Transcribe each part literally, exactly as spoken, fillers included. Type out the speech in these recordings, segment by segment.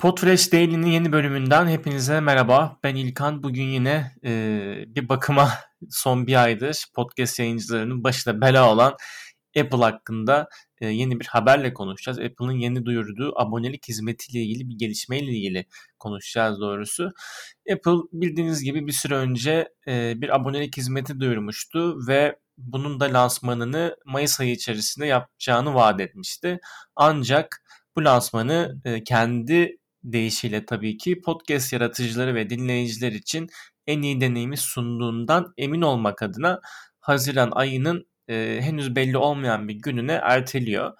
Podcast Daily'nin yeni bölümünden hepinize merhaba. Ben İlkan. Bugün yine e, bir bakıma son bir aydır podcast yayıncılarının başına bela olan Apple hakkında e, yeni bir haberle konuşacağız. Apple'ın yeni duyurduğu abonelik hizmetiyle ilgili bir gelişmeyle ilgili konuşacağız doğrusu. Apple bildiğiniz gibi bir süre önce e, bir abonelik hizmeti duyurmuştu ve bunun da lansmanını Mayıs ayı içerisinde yapacağını vaat etmişti. Ancak bu lansmanı e, kendi değişiyle tabii ki podcast yaratıcıları ve dinleyiciler için en iyi deneyimi sunduğundan emin olmak adına Haziran ayının e, henüz belli olmayan bir gününe erteliyor.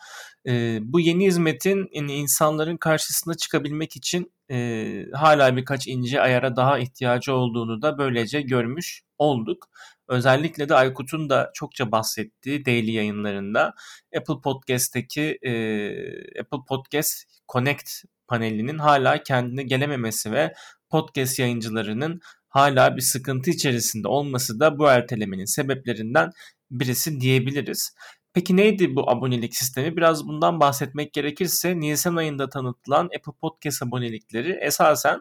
E, bu yeni hizmetin yani insanların karşısına çıkabilmek için e, hala birkaç ince ayara daha ihtiyacı olduğunu da böylece görmüş olduk. Özellikle de Aykut'un da çokça bahsettiği daily yayınlarında Apple Podcast'teki e, Apple Podcast Connect panelinin hala kendine gelememesi ve podcast yayıncılarının hala bir sıkıntı içerisinde olması da bu ertelemenin sebeplerinden birisi diyebiliriz. Peki neydi bu abonelik sistemi? Biraz bundan bahsetmek gerekirse Nisan ayında tanıtılan Apple Podcast abonelikleri esasen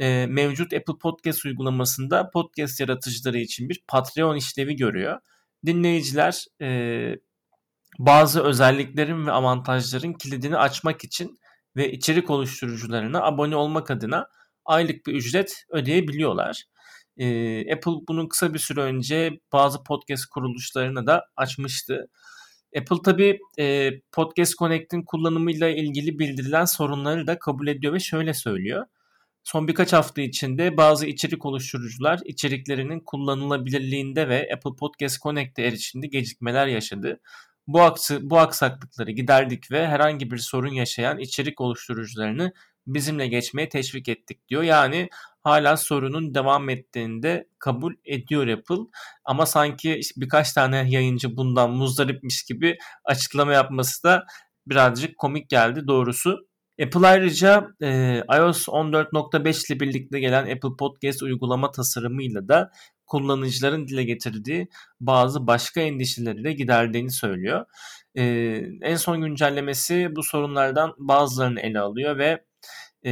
e, mevcut Apple Podcast uygulamasında podcast yaratıcıları için bir Patreon işlevi görüyor. Dinleyiciler e, bazı özelliklerin ve avantajların kilidini açmak için ve içerik oluşturucularına abone olmak adına aylık bir ücret ödeyebiliyorlar. Ee, Apple bunun kısa bir süre önce bazı podcast kuruluşlarına da açmıştı. Apple tabii e, Podcast Connect'in kullanımıyla ilgili bildirilen sorunları da kabul ediyor ve şöyle söylüyor. Son birkaç hafta içinde bazı içerik oluşturucular içeriklerinin kullanılabilirliğinde ve Apple Podcast Connect'e erişimde gecikmeler yaşadı. Bu, aksı, bu aksaklıkları giderdik ve herhangi bir sorun yaşayan içerik oluşturucularını bizimle geçmeye teşvik ettik diyor. Yani hala sorunun devam ettiğini de kabul ediyor Apple. Ama sanki işte birkaç tane yayıncı bundan muzdaripmiş gibi açıklama yapması da birazcık komik geldi doğrusu. Apple ayrıca e, iOS on dört nokta beş ile birlikte gelen Apple Podcast uygulama tasarımıyla da kullanıcıların dile getirdiği bazı başka endişeleri de giderdiğini söylüyor. Ee, en son güncellemesi bu sorunlardan bazılarını ele alıyor ve e,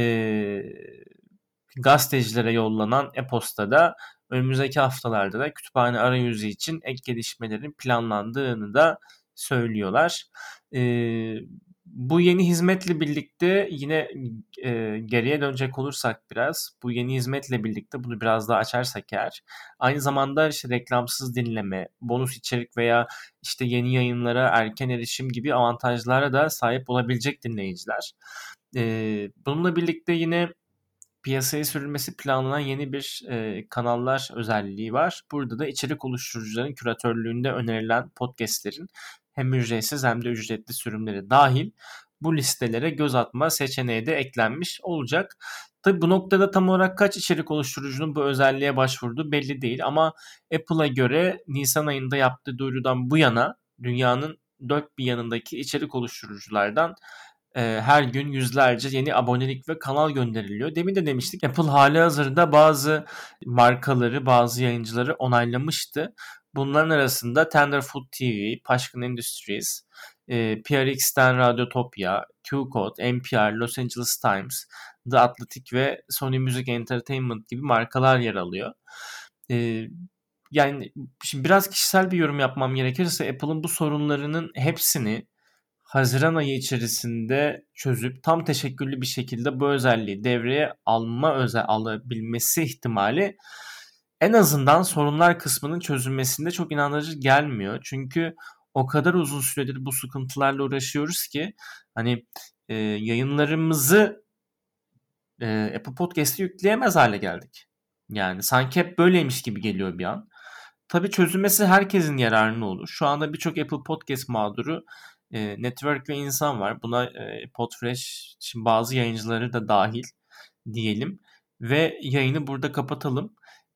gazetecilere yollanan e-postada önümüzdeki haftalarda da kütüphane arayüzü için ek gelişmelerin planlandığını da söylüyorlar. Ee, bu yeni hizmetle birlikte yine e, geriye dönecek olursak biraz bu yeni hizmetle birlikte bunu biraz daha açarsak eğer aynı zamanda işte reklamsız dinleme, bonus içerik veya işte yeni yayınlara erken erişim gibi avantajlara da sahip olabilecek dinleyiciler. E, bununla birlikte yine piyasaya sürülmesi planlanan yeni bir e, kanallar özelliği var. Burada da içerik oluşturucuların küratörlüğünde önerilen podcastlerin hem ücretsiz hem de ücretli sürümleri dahil bu listelere göz atma seçeneği de eklenmiş olacak. Tabii bu noktada tam olarak kaç içerik oluşturucunun bu özelliğe başvurduğu belli değil ama Apple'a göre Nisan ayında yaptığı duyurudan bu yana dünyanın dört bir yanındaki içerik oluşturuculardan e, her gün yüzlerce yeni abonelik ve kanal gönderiliyor. Demin de demiştik Apple halihazırda bazı markaları, bazı yayıncıları onaylamıştı. Bunların arasında Tenderfoot T V, Paşkan Industries, e, P R X'ten Radyotopia, QCode, N P R, Los Angeles Times, The Atlantic ve Sony Music Entertainment gibi markalar yer alıyor. E, yani şimdi biraz kişisel bir yorum yapmam gerekirse Apple'ın bu sorunlarının hepsini Haziran ayı içerisinde çözüp tam teşekküllü bir şekilde bu özelliği devreye alma özel alabilmesi ihtimali en azından sorunlar kısmının çözülmesinde çok inandırıcı gelmiyor. Çünkü o kadar uzun süredir bu sıkıntılarla uğraşıyoruz ki hani e, yayınlarımızı e, Apple Podcast'e yükleyemez hale geldik. Yani sanki hep böyleymiş gibi geliyor bir an. Tabii çözülmesi herkesin yararına olur. Şu anda birçok Apple Podcast mağduru e, network ve insan var. Buna e, Podfresh için bazı yayıncıları da dahil diyelim ve yayını burada kapatalım.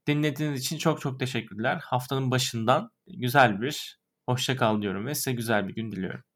Dinlediğiniz için çok çok teşekkürler. Haftanın başından güzel bir hoşça kal diyorum ve size güzel bir gün diliyorum.